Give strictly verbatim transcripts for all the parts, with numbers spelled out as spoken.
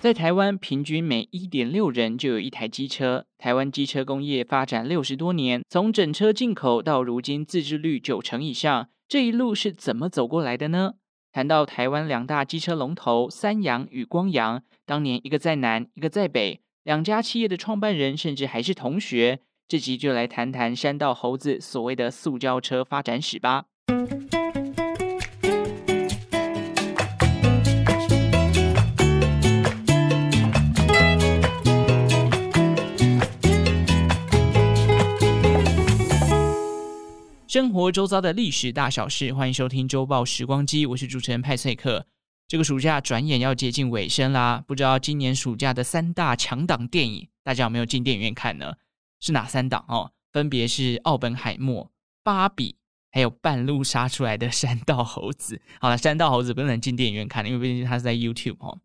在台湾，平均每 一点六 人就有一台机车。台湾机车工业发展六十多年，从整车进口到如今自制率九成以上，这一路是怎么走过来的呢？谈到台湾两大机车龙头三阳与光阳，当年一个在南，一个在北，两家企业的创办人甚至还是同学。这集就来谈谈山道猴子所谓的塑胶车发展史吧。生活周遭的历史大小事，欢迎收听周报时光机，我是主持人派翠克。这个暑假转眼要接近尾声啦，不知道今年暑假的三大强档电影，大家有没有进电影院看呢？是哪三档哦？分别是奥本海默、芭比，还有半路杀出来的山道猴子。好了，山道猴子不能进电影院看，因为毕竟它是在 YouTube 哦。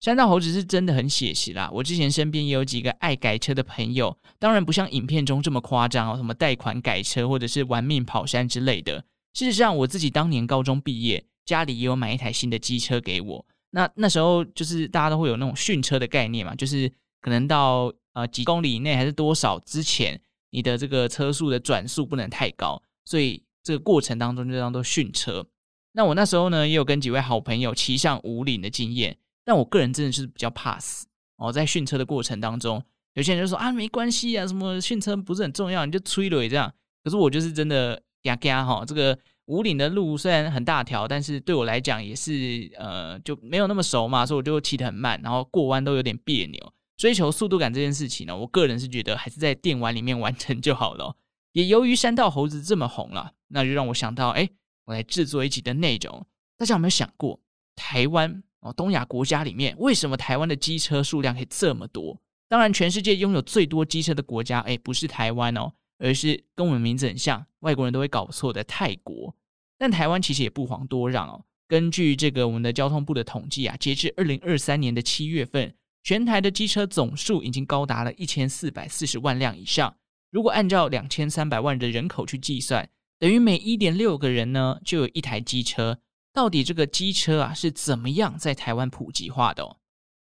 山道猴子是真的很写实啦，我之前身边也有几个爱改车的朋友，当然不像影片中这么夸张哦，什么贷款改车或者是玩命跑山之类的。事实上我自己当年高中毕业，家里也有买一台新的机车给我，那那时候就是大家都会有那种训车的概念嘛，就是可能到呃几公里以内还是多少之前，你的这个车速的转速不能太高，所以这个过程当中就当做训车。那我那时候呢也有跟几位好朋友骑上武岭的经验，但我个人真的是比较怕死哦，在训车的过程当中，有些人就说啊没关系啊，什么训车不是很重要，你就吹了这样。可是我就是真的嘎嘎哈，这个武岭的路虽然很大条，但是对我来讲也是呃就没有那么熟嘛，所以我就骑得很慢，然后过弯都有点别扭。追求速度感这件事情呢，我个人是觉得还是在电玩里面完成就好了哦。也由于山道猴子这么红了，那就让我想到，哎，我来制作一集的内容。大家有没有想过台湾？哦，东亚国家里面，为什么台湾的机车数量可以这么多？当然，全世界拥有最多机车的国家，哎，不是台湾哦，而是跟我们名字很像，外国人都会搞错的泰国。但台湾其实也不遑多让哦。根据这个我们的交通部的统计啊，截至二零二三年的七月份，全台的机车总数已经高达了一千四百四十万辆以上。如果按照两千三百万的人口去计算，等于每 一点六 个人呢，就有一台机车。到底这个机车啊是怎么样在台湾普及化的哦？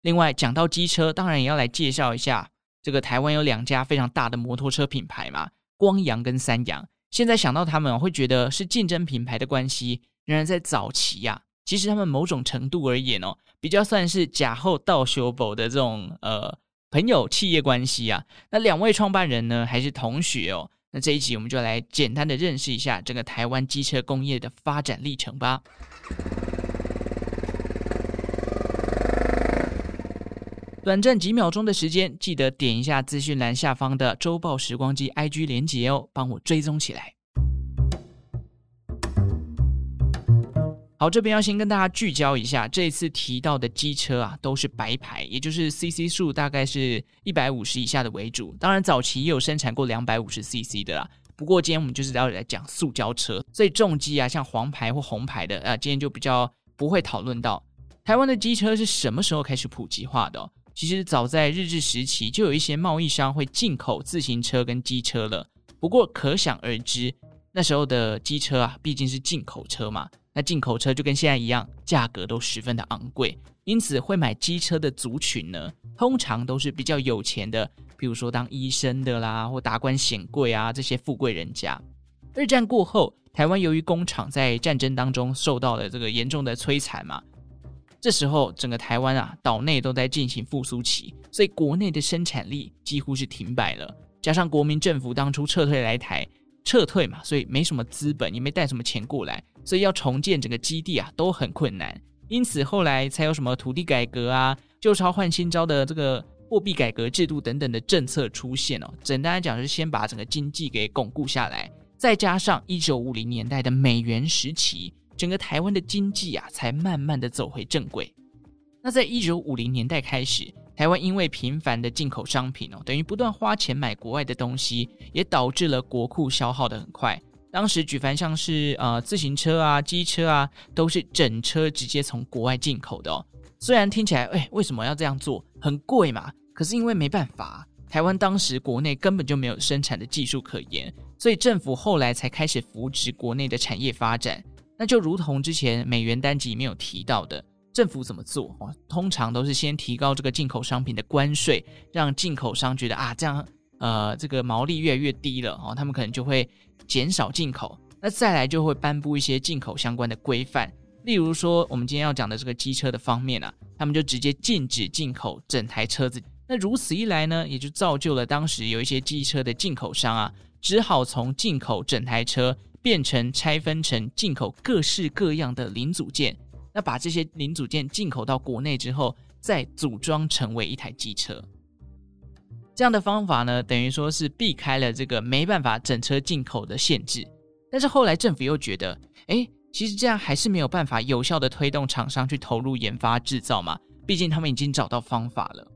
另外讲到机车，当然也要来介绍一下这个台湾有两家非常大的摩托车品牌嘛，光阳跟三阳。现在想到他们哦，会觉得是竞争品牌的关系，然而在早期啊，其实他们某种程度而言哦，比较算是假后到修补的这种呃朋友企业关系啊。那两位创办人呢还是同学哦。那这一集我们就来简单的认识一下整个台湾机车工业的发展历程吧。短暂几秒钟的时间，记得点一下资讯栏下方的周报时光机 I G 连结哦，帮我追踪起来。好，这边要先跟大家聚焦一下，这一次提到的机车啊，都是白牌，也就是 C C 数大概是一百五十以下的为主。当然早期也有生产过 两百五十 C C 的啦，不过今天我们就是要来讲塑胶车，所以重机啊，像黄牌或红牌的啊，今天就比较不会讨论到。台湾的机车是什么时候开始普及化的哦？其实早在日治时期就有一些贸易商会进口自行车跟机车了，不过可想而知，那时候的机车啊，毕竟是进口车嘛，那进口车就跟现在一样，价格都十分的昂贵，因此会买机车的族群呢，通常都是比较有钱的，比如说当医生的啦，或达官显贵啊，这些富贵人家。二战过后，台湾由于工厂在战争当中受到了这个严重的摧残嘛，这时候整个台湾啊，岛内都在进行复苏期，所以国内的生产力几乎是停摆了，加上国民政府当初撤退来台。撤退嘛，所以没什么资本，也没带什么钱过来，所以要重建整个基地啊都很困难。因此后来才有什么土地改革啊，旧钞换新钞的这个货币改革制度等等的政策出现哦。简单来讲是先把整个经济给巩固下来，再加上一九五零年代的美元时期，整个台湾的经济啊才慢慢的走回正轨。那在一九五零年代开始，台湾因为频繁的进口商品哦，等于不断花钱买国外的东西，也导致了国库消耗得很快。当时举凡像是呃自行车啊、机车啊，都是整车直接从国外进口的哦。虽然听起来，哎，为什么要这样做？很贵嘛。可是因为没办法，台湾当时国内根本就没有生产的技术可言，所以政府后来才开始扶植国内的产业发展。那就如同之前美元单集里面有提到的，政府怎么做、哦、通常都是先提高这个进口商品的关税，让进口商觉得啊，这样呃这个毛利越来越低了、哦、他们可能就会减少进口。那再来就会颁布一些进口相关的规范，例如说我们今天要讲的这个机车的方面啊，他们就直接禁止进口整台车子。那如此一来呢，也就造就了当时有一些机车的进口商啊，只好从进口整台车变成拆分成进口各式各样的零组件，那把这些零组件进口到国内之后，再组装成为一台机车。这样的方法呢，等于说是避开了这个没办法整车进口的限制。但是后来政府又觉得，诶，其实这样还是没有办法有效的推动厂商去投入研发制造嘛，毕竟他们已经找到方法了。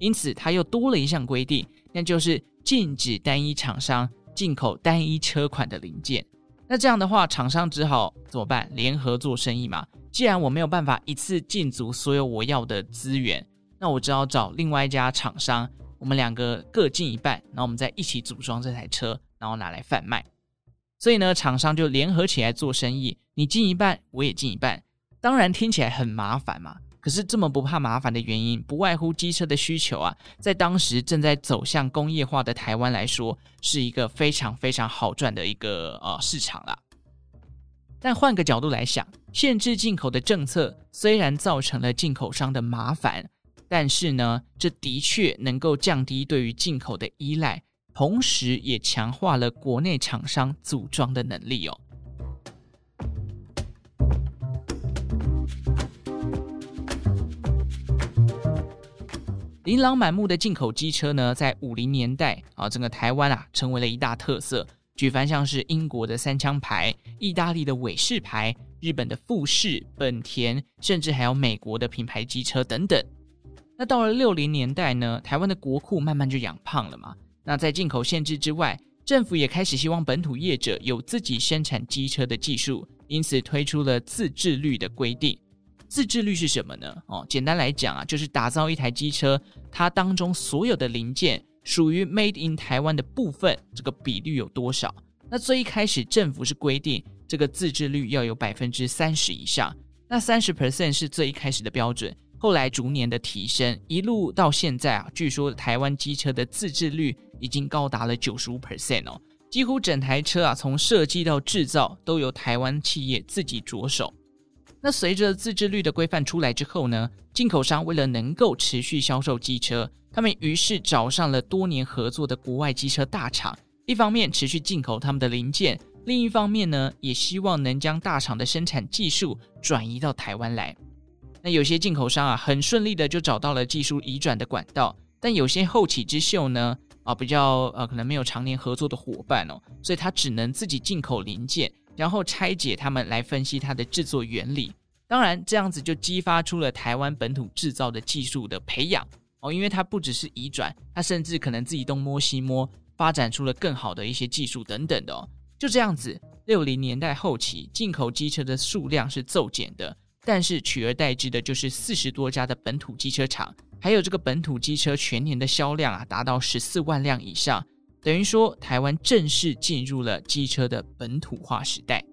因此他又多了一项规定，那就是禁止单一厂商进口单一车款的零件。那这样的话，厂商只好怎么办？联合做生意嘛。既然我没有办法一次进足所有我要的资源，那我只好找另外一家厂商，我们两个各进一半，然后我们再一起组装这台车，然后拿来贩卖。所以呢，厂商就联合起来做生意，你进一半，我也进一半。当然听起来很麻烦嘛，可是这么不怕麻烦的原因，不外乎机车的需求啊，在当时正在走向工业化的台湾来说，是一个非常非常好赚的一个、呃、市场啦。但换个角度来想，限制进口的政策虽然造成了进口商的麻烦，但是呢，这的确能够降低对于进口的依赖，同时也强化了国内厂商组装的能力哦。琳琅满目的进口机车呢，在五十年代啊，整个台湾啊成为了一大特色。举凡像是英国的三枪牌、意大利的伟士牌、日本的富士、本田，甚至还有美国的品牌机车等等。那到了六十年代呢，台湾的国库慢慢就养胖了嘛。那在进口限制之外，政府也开始希望本土业者有自己生产机车的技术，因此推出了自制率的规定。自制率是什么呢？哦，简单来讲啊，就是打造一台机车，它当中所有的零件属于 made in 台湾的部分，这个比率有多少？那最一开始政府是规定这个自制率要有 百分之三十 以上，那 百分之三十 是最一开始的标准，后来逐年的提升，一路到现在啊，据说台湾机车的自制率已经高达了 百分之九十五、哦、几乎整台车啊，从设计到制造都由台湾企业自己着手。那随着自制率的规范出来之后呢，进口商为了能够持续销售机车，他们于是找上了多年合作的国外机车大厂，一方面持续进口他们的零件，另一方面呢，也希望能将大厂的生产技术转移到台湾来。那有些进口商啊，很顺利的就找到了技术移转的管道，但有些后起之秀呢，啊，比较呃可能没有常年合作的伙伴哦，所以他只能自己进口零件，然后拆解他们来分析它的制作原理。当然这样子就激发出了台湾本土制造的技术的培养、哦、因为它不只是移转，它甚至可能自己东摸西摸，发展出了更好的一些技术等等的、哦、就这样子六十年代后期进口机车的数量是骤减的，但是取而代之的就是四十多家的本土机车厂，还有这个本土机车全年的销量啊，达到十四万辆以上，等于说台湾正式进入了机车的本土化时代。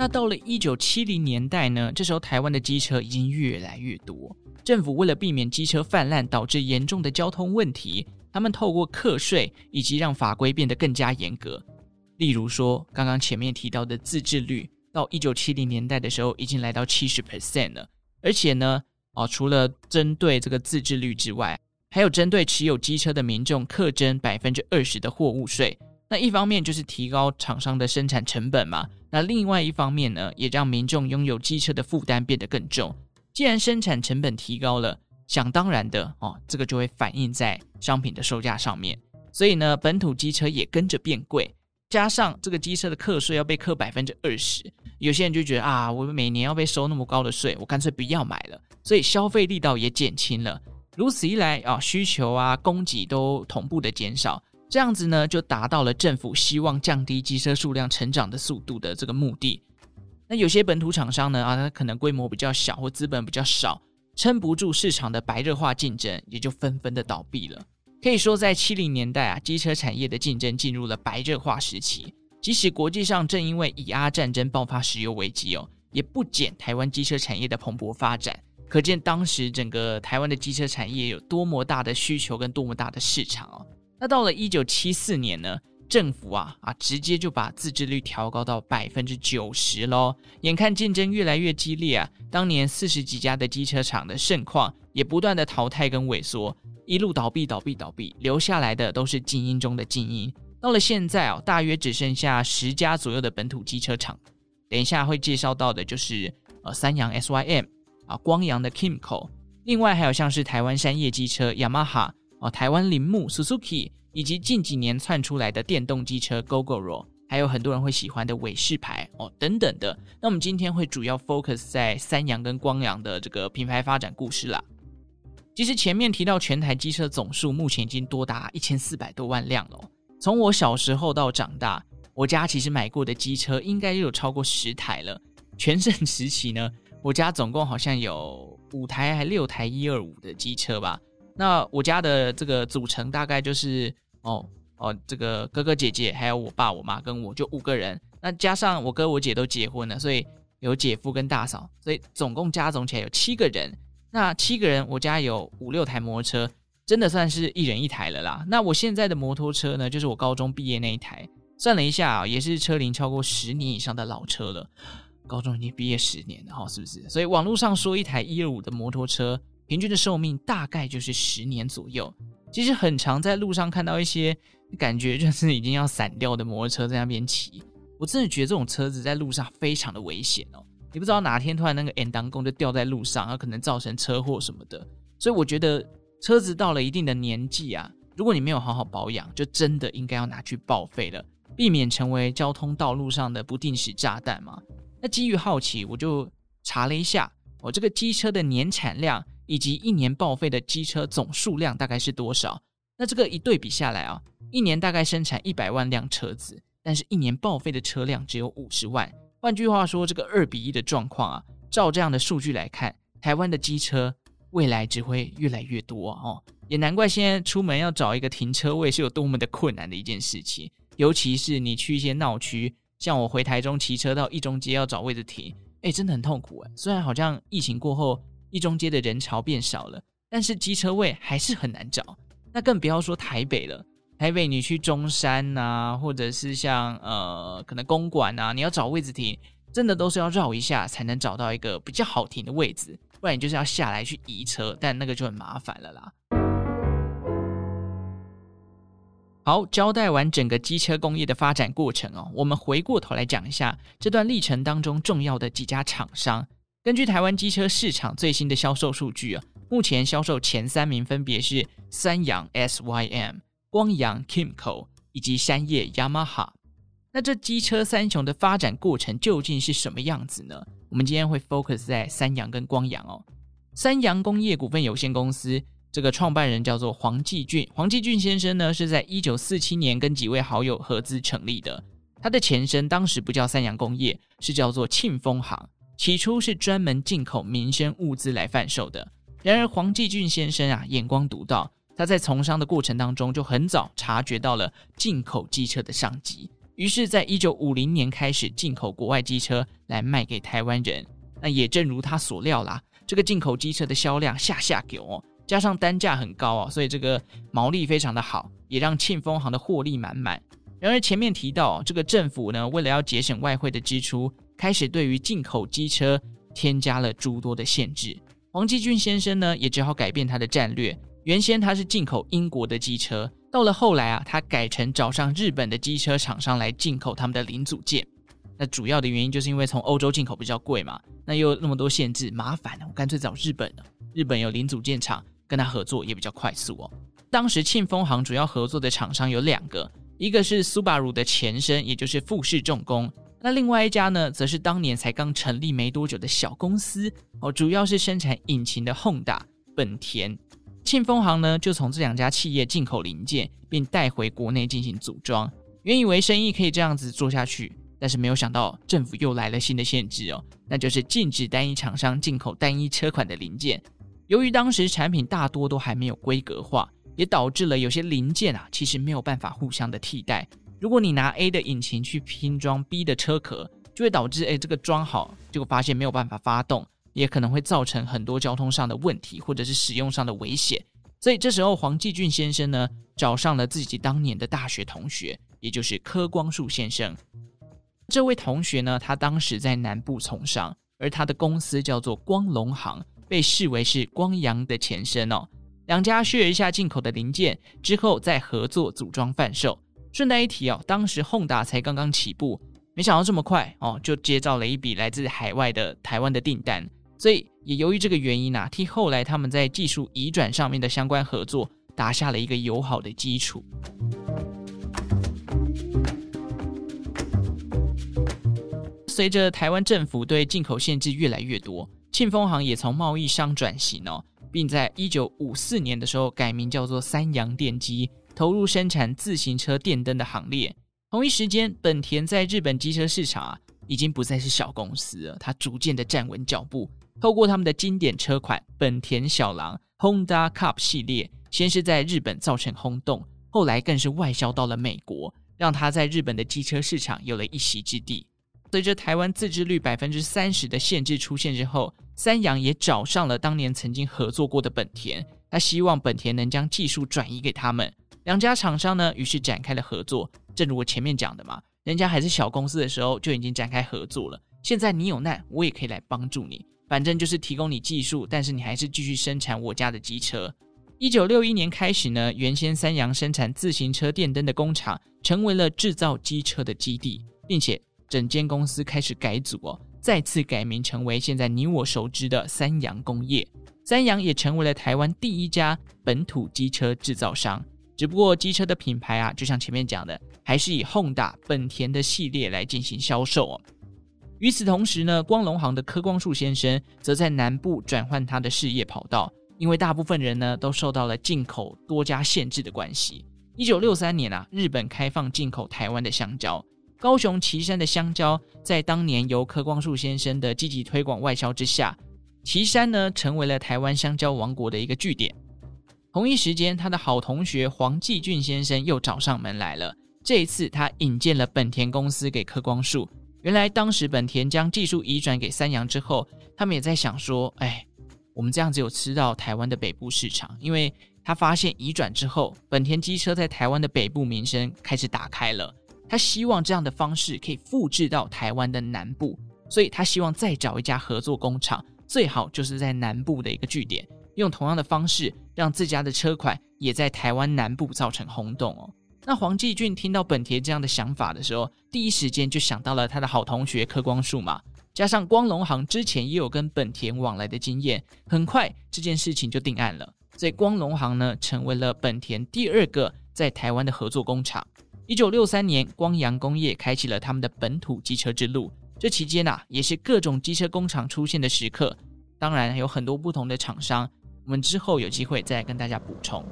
那到了一九七零年代呢，这时候台湾的机车已经越来越多，政府为了避免机车泛滥导致严重的交通问题，他们透过课税以及让法规变得更加严格。例如说刚刚前面提到的自制率，到一九七零年代的时候已经来到 百分之七十 了。而且呢、哦、除了针对这个自制率之外，还有针对持有机车的民众课征 百分之二十 的货物税。那一方面就是提高厂商的生产成本嘛，那另外一方面呢，也让民众拥有机车的负担变得更重。既然生产成本提高了，想当然的、哦、这个就会反映在商品的售价上面。所以呢，本土机车也跟着变贵。加上这个机车的课税要被课 百分之二十， 有些人就觉得啊，我每年要被收那么高的税，我干脆不要买了，所以消费力道也减轻了。如此一来啊，需求啊供给都同步的减少，这样子呢就达到了政府希望降低机车数量成长的速度的这个目的。那有些本土厂商呢啊，它可能规模比较小或资本比较少，撑不住市场的白热化竞争，也就纷纷的倒闭了。可以说，在七零年代啊，机车产业的竞争进入了白热化时期。即使国际上正因为以阿战争爆发石油危机哦，也不减台湾机车产业的蓬勃发展。可见当时整个台湾的机车产业有多么大的需求跟多么大的市场哦。那到了一九七四年呢，政府啊啊直接就把自制率调高到 百分之九十 咯。眼看竞争越来越激烈啊，当年四十几家的机车厂的盛况也不断的淘汰跟萎缩，一路倒闭倒闭倒闭，留下来的都是精英中的精英。到了现在啊，大约只剩下十家左右的本土机车厂。等一下会介绍到的就是呃三阳 S Y M 啊，光阳的 Kimco， 另外还有像是台湾山叶机车 Yamaha， 啊台湾铃木 Suzuki， 以及近几年窜出来的电动机车 GogoRo， 还有很多人会喜欢的尾饰牌哦等等的。那我们今天会主要 focus 在三阳跟光阳的这个品牌发展故事啦。其实前面提到全台机车总数目前已经多达一千四百多万辆了。从我小时候到长大，我家其实买过的机车应该就有超过十台了。全盛时期呢，我家总共好像有五台还六台一二五的机车吧。那我家的这个组成大概就是哦哦这个哥哥姐姐还有我爸我妈跟我，就五个人。那加上我哥我姐都结婚了，所以有姐夫跟大嫂，所以总共加总起来有七个人。那七个人我家有五六台摩托车，真的算是一人一台了啦。那我现在的摩托车呢，就是我高中毕业那一台，算了一下、哦、也是车龄超过十年以上的老车了，高中已经毕业十年了、哦、是不是？所以网络上说一台一二五的摩托车平均的寿命大概就是十年左右。其实很常在路上看到一些感觉就是已经要散掉的摩托车在那边骑，我真的觉得这种车子在路上非常的危险哦。你不知道哪天突然那个 N 当弓就掉在路上，可能造成车祸什么的。所以我觉得车子到了一定的年纪啊，如果你没有好好保养，就真的应该要拿去报废了，避免成为交通道路上的不定时炸弹嘛。那基于好奇，我就查了一下我、哦、这个机车的年产量以及一年报废的机车总数量大概是多少。那这个一对比下来啊，一年大概生产一百万辆车子，但是一年报废的车辆只有五十万。换句话说，这个二比一的状况啊，照这样的数据来看，台湾的机车未来只会越来越多哦，也难怪现在出门要找一个停车位是有多么的困难的一件事情。尤其是你去一些闹区，像我回台中骑车到一中街要找位置停，哎，真的很痛苦哎。虽然好像疫情过后一中街的人潮变少了，但是机车位还是很难找。那更不要说台北了，台北你去中山啊，或者是像呃可能公馆啊，你要找位置停，真的都是要绕一下才能找到一个比较好停的位置。不然你就是要下来去移车，但那个就很麻烦了啦。好，交代完整个机车工业的发展过程哦，我们回过头来讲一下这段历程当中重要的几家厂商。根据台湾机车市场最新的销售数据啊，目前销售前三名分别是三阳 S Y M、 光阳 Kimco 以及山叶 Yamaha。 那这机车三雄的发展过程究竟是什么样子呢？我们今天会 focus 在三阳跟光阳哦。三阳工业股份有限公司这个创办人叫做黄继俊，黄继俊先生呢是在一九四七年跟几位好友合资成立的。他的前身当时不叫三阳工业，是叫做庆丰行，起初是专门进口民生物资来贩售的。然而黄继俊先生啊眼光独到，他在从商的过程当中就很早察觉到了进口机车的商机。于是在一九五零年开始进口国外机车来卖给台湾人。那也正如他所料啦，这个进口机车的销量下下给哦，加上单价很高哦，所以这个毛利非常的好，也让庆丰行的获利满满。然而前面提到、哦、这个政府呢为了要节省外汇的支出，开始对于进口机车添加了诸多的限制。黄继俊先生呢也只好改变他的战略，原先他是进口英国的机车，到了后来啊，他改成找上日本的机车厂商来进口他们的零组件。那主要的原因就是因为从欧洲进口比较贵嘛，那又那么多限制，麻烦了，我干脆找日本了。日本有零组件厂，跟他合作也比较快速哦。当时庆丰行主要合作的厂商有两个，一个是 Subaru 的前身，也就是富士重工。那另外一家呢，则是当年才刚成立没多久的小公司哦，主要是生产引擎的 Honda、本田。庆丰行呢就从这两家企业进口零件，并带回国内进行组装。原以为生意可以这样子做下去，但是没有想到政府又来了新的限制哦，那就是禁止单一厂商进口单一车款的零件。由于当时产品大多都还没有规格化，也导致了有些零件啊，其实没有办法互相的替代。如果你拿 A 的引擎去拼装 B 的车壳，就会导致哎这个装好，结果发现没有办法发动，也可能会造成很多交通上的问题，或者是使用上的危险。所以这时候黄继俊先生呢，找上了自己当年的大学同学，也就是柯光树先生。这位同学呢，他当时在南部从商，而他的公司叫做光隆行，被视为是光阳的前身哦。两家share一下进口的零件之后，再合作组装贩售。顺带一提哦，当时Honda才刚刚起步，没想到这么快哦，就接到了一笔来自海外的台湾的订单。所以也由于这个原因啊，替后来他们在技术移转上面的相关合作打下了一个友好的基础。随着台湾政府对进口限制越来越多，庆丰行也从贸易商转型哦，并在一九五四年的时候改名叫做三阳电机，投入生产自行车电灯的行列。同一时间，本田在日本机车市场啊，已经不再是小公司了，它逐渐的站稳脚步。透过他们的经典车款本田小狼 Honda Cup 系列，先是在日本造成轰动，后来更是外销到了美国，让它在日本的机车市场有了一席之地。随着台湾自制率 百分之三十 的限制出现之后，三洋也找上了当年曾经合作过的本田，他希望本田能将技术转移给他们。两家厂商呢，于是展开了合作。正如我前面讲的嘛，人家还是小公司的时候就已经展开合作了，现在你有难我也可以来帮助你，反正就是提供你技术，但是你还是继续生产我家的机车。一九六一年开始呢，原先三洋生产自行车电灯的工厂成为了制造机车的基地，并且整间公司开始改组哦，再次改名成为现在你我熟知的三洋工业。三洋也成为了台湾第一家本土机车制造商，只不过机车的品牌啊，就像前面讲的，还是以 Honda、本田的系列来进行销售哦。与此同时呢，光隆行的柯光树先生则在南部转换他的事业跑道，因为大部分人呢都受到了进口多家限制的关系。一九六三年啊，日本开放进口台湾的香蕉，高雄旗山的香蕉在当年由柯光树先生的积极推广外销之下，旗山呢成为了台湾香蕉王国的一个据点。同一时间，他的好同学黄继俊先生又找上门来了，这一次他引荐了本田公司给柯光树。原来当时本田将技术移转给三洋之后，他们也在想说，哎，我们这样子有吃到台湾的北部市场，因为他发现移转之后，本田机车在台湾的北部名声开始打开了，他希望这样的方式可以复制到台湾的南部，所以他希望再找一家合作工厂，最好就是在南部的一个据点，用同样的方式让自家的车款也在台湾南部造成轰动哦。那黄继俊听到本田这样的想法的时候，第一时间就想到了他的好同学柯光树嘛，加上光隆行之前也有跟本田往来的经验，很快这件事情就定案了。所以光隆行呢，成为了本田第二个在台湾的合作工厂。一九六三年，光阳工业开启了他们的本土机车之路，这期间啊，也是各种机车工厂出现的时刻，当然有很多不同的厂商，我们之后有机会再跟大家补充。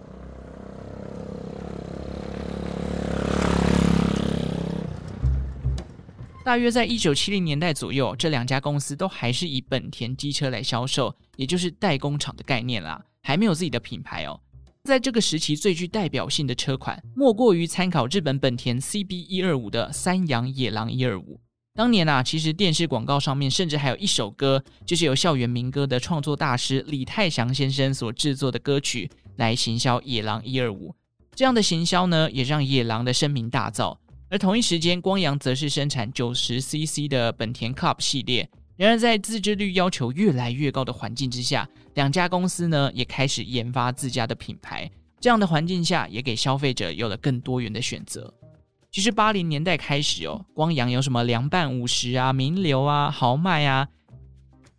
大约在一九七零年代左右，这两家公司都还是以本田机车来销售，也就是代工厂的概念啦，还没有自己的品牌哦。在这个时期最具代表性的车款，莫过于参考日本本田 C B 一二五 的三洋野狼一二五。当年啊，其实电视广告上面甚至还有一首歌，就是由校园民歌的创作大师李泰祥先生所制作的歌曲来行销野狼一二五。这样的行销呢，也让野狼的声名大噪。而同一时间，光阳则是生产 九十 C C 的本田 Cup 系列。然而在自制率要求越来越高的环境之下，两家公司呢也开始研发自家的品牌。这样的环境下，也给消费者有了更多元的选择。其实八零年代开始哦，光阳有什么凉拌五十啊、名流啊、豪迈啊，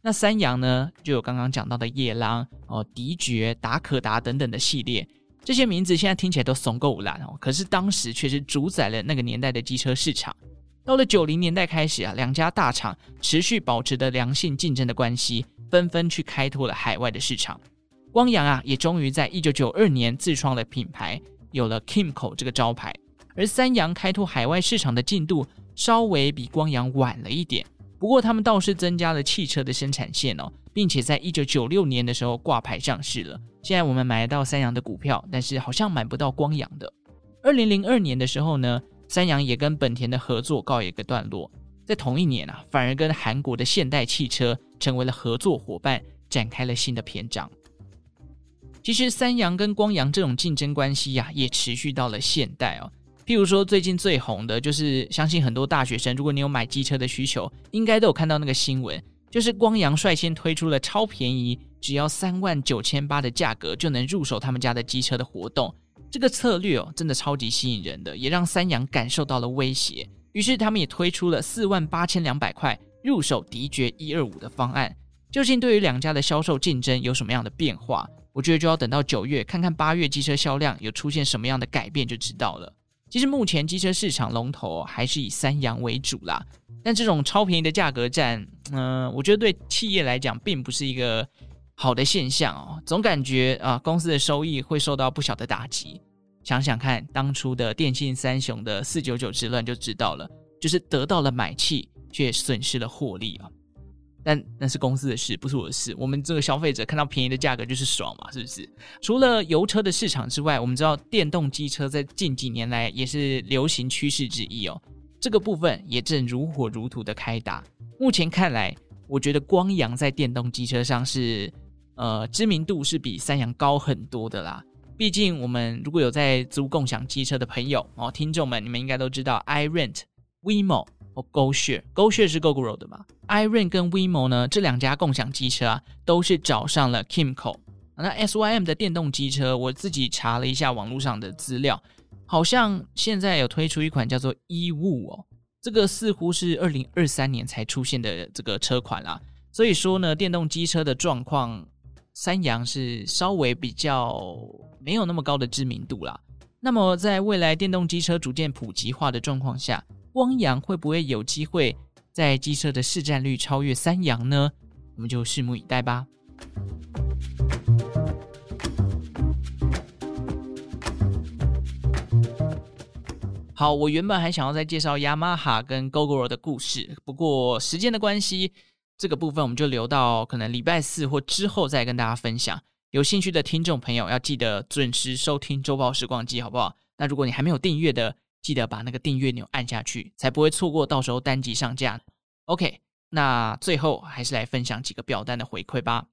那三洋呢就有刚刚讲到的夜郎、哦、迪爵、达可达等等的系列。这些名字现在听起来都怂够烂哦，可是当时却是主宰了那个年代的机车市场。到了九零年代开始啊，两家大厂持续保持的良性竞争的关系，纷纷去开拓了海外的市场。光阳啊，也终于在一九九二年自创了品牌，有了 Kimco 这个招牌。而三洋开拓海外市场的进度稍微比光阳晚了一点，不过他们倒是增加了汽车的生产线哦，并且在一九九六年的时候挂牌上市了。现在我们买得到三阳的股票，但是好像买不到光阳的。二零零二年的时候呢，三阳也跟本田的合作告一个段落。在同一年啊，反而跟韩国的现代汽车成为了合作伙伴，展开了新的篇章。其实三阳跟光阳这种竞争关系啊，也持续到了现代哦。譬如说最近最红的就是，相信很多大学生，如果你有买机车的需求，应该都有看到那个新闻，就是光阳率先推出了超便宜，只要三万九千八的价格就能入手他们家的机车的活动。这个策略哦，真的超级吸引人的，也让三阳感受到了威胁。于是他们也推出了四万八千两百块入手迪爵一二五的方案。究竟对于两家的销售竞争有什么样的变化？我觉得就要等到九月，看看八月机车销量有出现什么样的改变就知道了。其实目前机车市场龙头还是以三洋为主啦，但这种超便宜的价格战，嗯、呃，我觉得对企业来讲并不是一个好的现象哦，总感觉啊、呃、公司的收益会受到不小的打击。想想看，当初的电信三雄的四九九之乱就知道了，就是得到了买气，却损失了获利啊。但那是公司的事，不是我的事。我们这个消费者看到便宜的价格就是爽嘛，是不是？除了油车的市场之外，我们知道电动机车在近几年来也是流行趋势之一哦。这个部分也正如火如荼的开打。目前看来，我觉得光阳在电动机车上是呃知名度是比三洋高很多的啦。毕竟我们如果有在租共享机车的朋友哦，听众们你们应该都知道 iRent、Wemo。哦、GoShare GoShare 是 GogoRo 的嘛 iRent 跟 Wemo 呢，这两家共享机车啊，都是找上了 Kimco、啊、那 S Y M 的电动机车，我自己查了一下网络上的资料，好像现在有推出一款叫做 E W 哦，这个似乎是二零二三年才出现的这个车款啦。所以说呢，电动机车的状况，三洋是稍微比较没有那么高的知名度啦。那么在未来电动机车逐渐普及化的状况下，光阳会不会有机会在机车的市占率超越三洋呢？我们就拭目以待吧。好，我原本还想要再介绍 Yamaha 跟 GogoRo 的故事，不过时间的关系，这个部分我们就留到可能礼拜四或之后再跟大家分享。有兴趣的听众朋友要记得准时收听周报时光机，好不好？那如果你还没有订阅的，记得把那个订阅钮按下去，才不会错过到时候单集上架。 OK， 那最后还是来分享几个表单的回馈吧。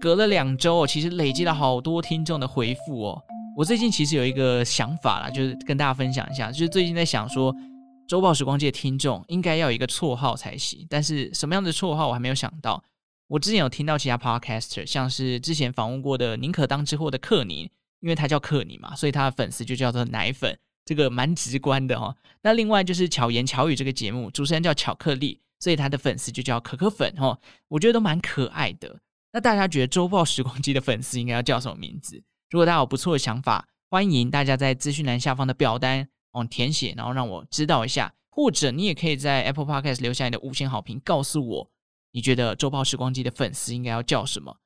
隔了两周，其实累积了好多听众的回复哦。我最近其实有一个想法啦，就是跟大家分享一下，就是最近在想说，周报时光机的听众应该要有一个绰号才行，但是什么样的绰号我还没有想到。我之前有听到其他 podcaster， 像是之前访问过的宁可当之货的克宁，因为他叫克宁嘛，所以他的粉丝就叫做奶粉，这个蛮直观的哦。那另外就是巧言巧语这个节目，主持人叫巧克力，所以他的粉丝就叫可可粉哦。我觉得都蛮可爱的。那大家觉得周报时光机的粉丝应该要叫什么名字？如果大家有不错的想法，欢迎大家在资讯栏下方的表单哦填写，然后让我知道一下，或者你也可以在 Apple Podcast 留下你的五星好评，告诉我你觉得周报时光机的粉丝应该要叫什么？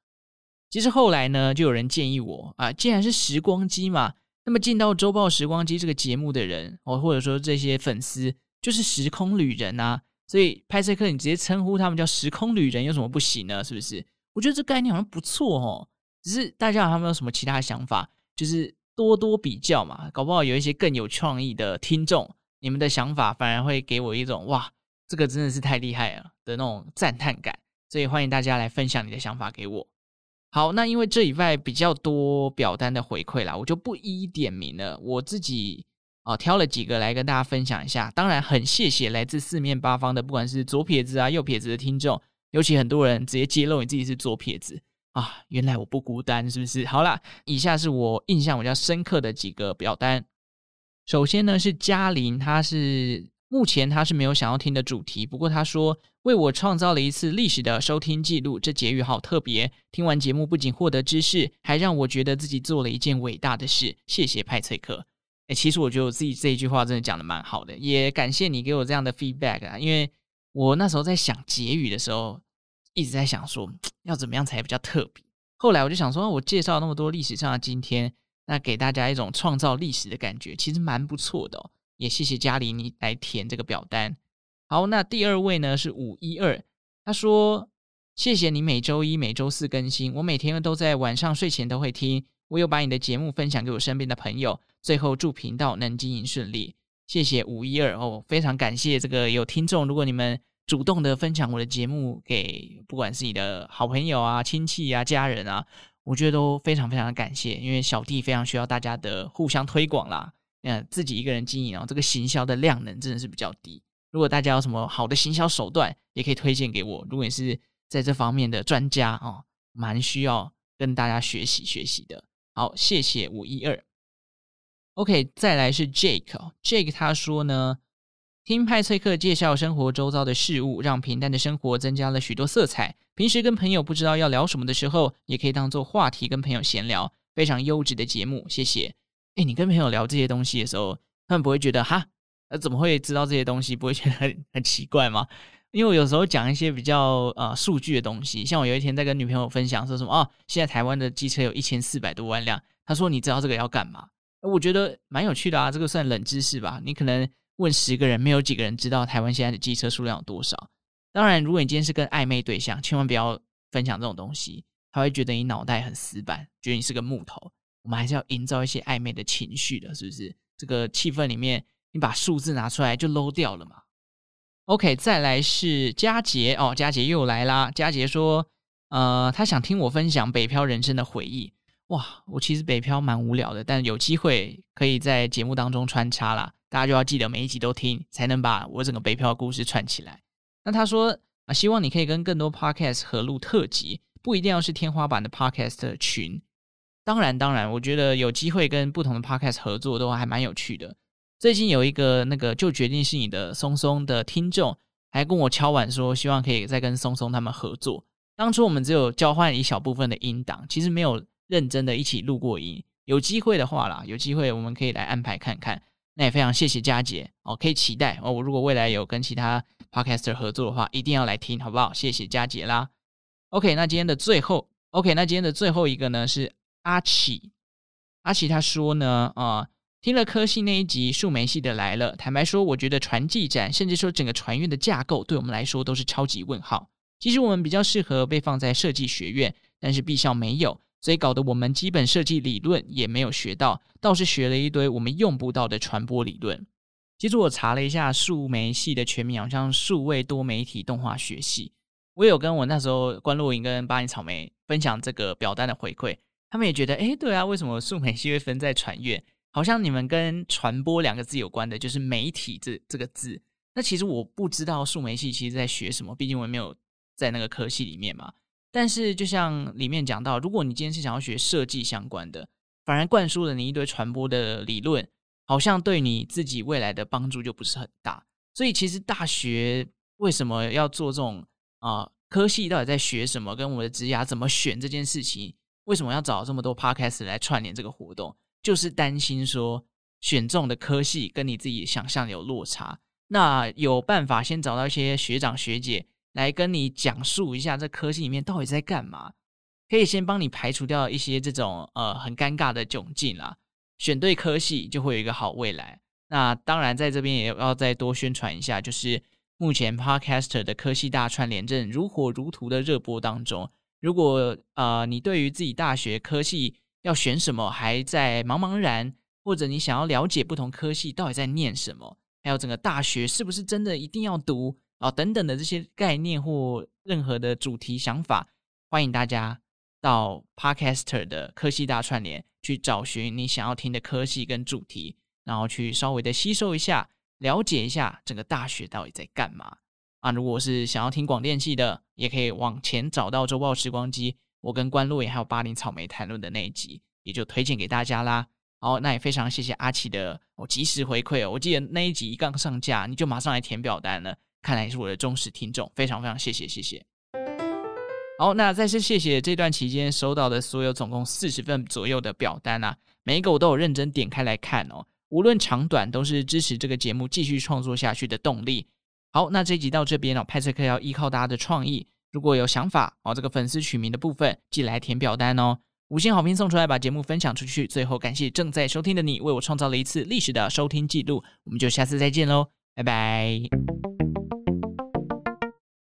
其实后来呢，就有人建议我啊，既然是时光机嘛，那么进到周报时光机这个节目的人、哦、或者说这些粉丝就是时空旅人啊，所以拍摄课你直接称呼他们叫时空旅人有什么不行呢？是不是？我觉得这概念好像不错哦，只是大家好像没有什么其他的想法，就是多多比较嘛，搞不好有一些更有创意的听众，你们的想法反而会给我一种哇，这个真的是太厉害了的那种赞叹感，所以欢迎大家来分享你的想法给我。好，那因为这以外比较多表单的回馈啦，我就不一一点名了，我自己、哦、挑了几个来跟大家分享一下。当然很谢谢来自四面八方的，不管是左撇子啊右撇子的听众，尤其很多人直接揭露你自己是左撇子啊，原来我不孤单，是不是？好啦，以下是我印象比较深刻的几个表单。首先呢是嘉玲，她是目前他是没有想要听的主题，不过他说为我创造了一次历史的收听记录，这结语好特别，听完节目不仅获得知识，还让我觉得自己做了一件伟大的事，谢谢派翠克。欸，其实我觉得我自己这一句话真的讲得蛮好的，也感谢你给我这样的 feedback 啊，因为我那时候在想结语的时候一直在想说要怎么样才比较特别，后来我就想说我介绍那么多历史上的今天，那给大家一种创造历史的感觉其实蛮不错的哦。也谢谢嘉玲你来填这个表单。好，那第二位呢是五一二，他说谢谢你每周一每周四更新，我每天都在晚上睡前都会听，我有把你的节目分享给我身边的朋友，最后祝频道能经营顺利。谢谢五一二哦，非常感谢这个有听众，如果你们主动的分享我的节目给不管是你的好朋友啊、亲戚啊、家人啊，我觉得都非常非常的感谢，因为小弟非常需要大家的互相推广啦。嗯，自己一个人经营哦，这个行销的量能真的是比较低。如果大家有什么好的行销手段，也可以推荐给我。如果你是在这方面的专家哦，蛮需要跟大家学习学习的。好，谢谢五一二。OK， 再来是 Jake， Jake 他说呢，听派翠克介绍生活周遭的事物，让平淡的生活增加了许多色彩。平时跟朋友不知道要聊什么的时候，也可以当做话题跟朋友闲聊，非常优质的节目，谢谢。哎，你跟朋友聊这些东西的时候，他们不会觉得哈，呃，怎么会知道这些东西？不会觉得 很, 很奇怪吗？因为我有时候讲一些比较呃数据的东西，像我有一天在跟女朋友分享说什么哦，现在台湾的机车有一千四百多万辆，她说你知道这个要干嘛？我觉得蛮有趣的啊，这个算冷知识吧？你可能问十个人，没有几个人知道台湾现在的机车数量有多少。当然，如果你今天是跟暧昧对象，千万不要分享这种东西，他会觉得你脑袋很死板，觉得你是个木头。我们还是要营造一些暧昧的情绪的，是不是？这个气氛里面，你把数字拿出来就 low 掉了嘛。OK， 再来是佳杰哦，佳杰又来啦。佳杰说，呃，他想听我分享北漂人生的回忆。哇，我其实北漂蛮无聊的，但有机会可以在节目当中穿插啦，大家就要记得每一集都听，才能把我整个北漂的故事串起来。那他说、啊、希望你可以跟更多 podcast 合录特辑，不一定要是天花板的 podcast 群。当然当然，我觉得有机会跟不同的 podcast 合作都还蛮有趣的。最近有一个那个就决定是你的松松的听众还跟我敲碗说，希望可以再跟松松他们合作。当初我们只有交换一小部分的音档，其实没有认真的一起录过音，有机会的话啦，有机会我们可以来安排看看。那也非常谢谢佳杰哦，可以期待哦。我如果未来有跟其他 podcaster 合作的话，一定要来听，好不好？谢谢佳杰啦。OK， 那今天的最后 ，OK， 那今天的最后一个呢是阿奇。阿奇他说呢，啊、呃，听了科系那一集树莓系的来了，坦白说，我觉得船技展，甚至说整个船院的架构，对我们来说都是超级问号。其实我们比较适合被放在设计学院，但是毕校没有。所以搞得我们基本设计理论也没有学到，倒是学了一堆我们用不到的传播理论。其实我查了一下数媒系的全名，好像数位多媒体动画学系。我有跟我那时候关洛莹跟巴黎草莓分享这个表单的回馈，他们也觉得诶对啊，为什么数媒系会分在传院？好像你们跟传播两个字有关的就是媒体 这, 这个字。那其实我不知道数媒系其实在学什么，毕竟我没有在那个科系里面嘛。但是就像里面讲到，如果你今天是想要学设计相关的，反而灌输了你一堆传播的理论，好像对你自己未来的帮助就不是很大。所以其实大学为什么要做这种、呃、科系到底在学什么，跟我们的职涯怎么选这件事情，为什么要找这么多 podcast 来串联这个活动，就是担心说选中的科系跟你自己想象有落差。那有办法先找到一些学长学姐来跟你讲述一下这科系里面到底在干嘛，可以先帮你排除掉一些这种呃很尴尬的窘境啦。选对科系就会有一个好未来。那当然在这边也要再多宣传一下，就是目前 podcaster 的科系大串联正如火如荼的热播当中。如果呃你对于自己大学科系要选什么还在茫茫然，或者你想要了解不同科系到底在念什么，还有整个大学是不是真的一定要读哦、等等的这些概念或任何的主题想法，欢迎大家到 Podcaster 的科系大串联去找寻你想要听的科系跟主题，然后去稍微的吸收一下，了解一下整个大学到底在干嘛啊！如果是想要听广电系的，也可以往前找到周报时光机，我跟关洛也还有巴林草莓谈论的那一集，也就推荐给大家啦。好，那也非常谢谢阿奇的我、哦、及时回馈、哦、我记得那一集一刚上架你就马上来填表单了，看来是我的忠实听众，非常非常谢谢谢谢。好，那再次谢谢这段期间收到的所有总共四十份左右的表单啊，每一个我都有认真点开来看哦，无论长短都是支持这个节目继续创作下去的动力。好，那这一集到这边哦，派翠克要依靠大家的创意，如果有想法哦，这个粉丝取名的部分寄来填表单哦。五星好评送出来，把节目分享出去。最后感谢正在收听的你，为我创造了一次历史的收听记录。我们就下次再见喽，拜拜。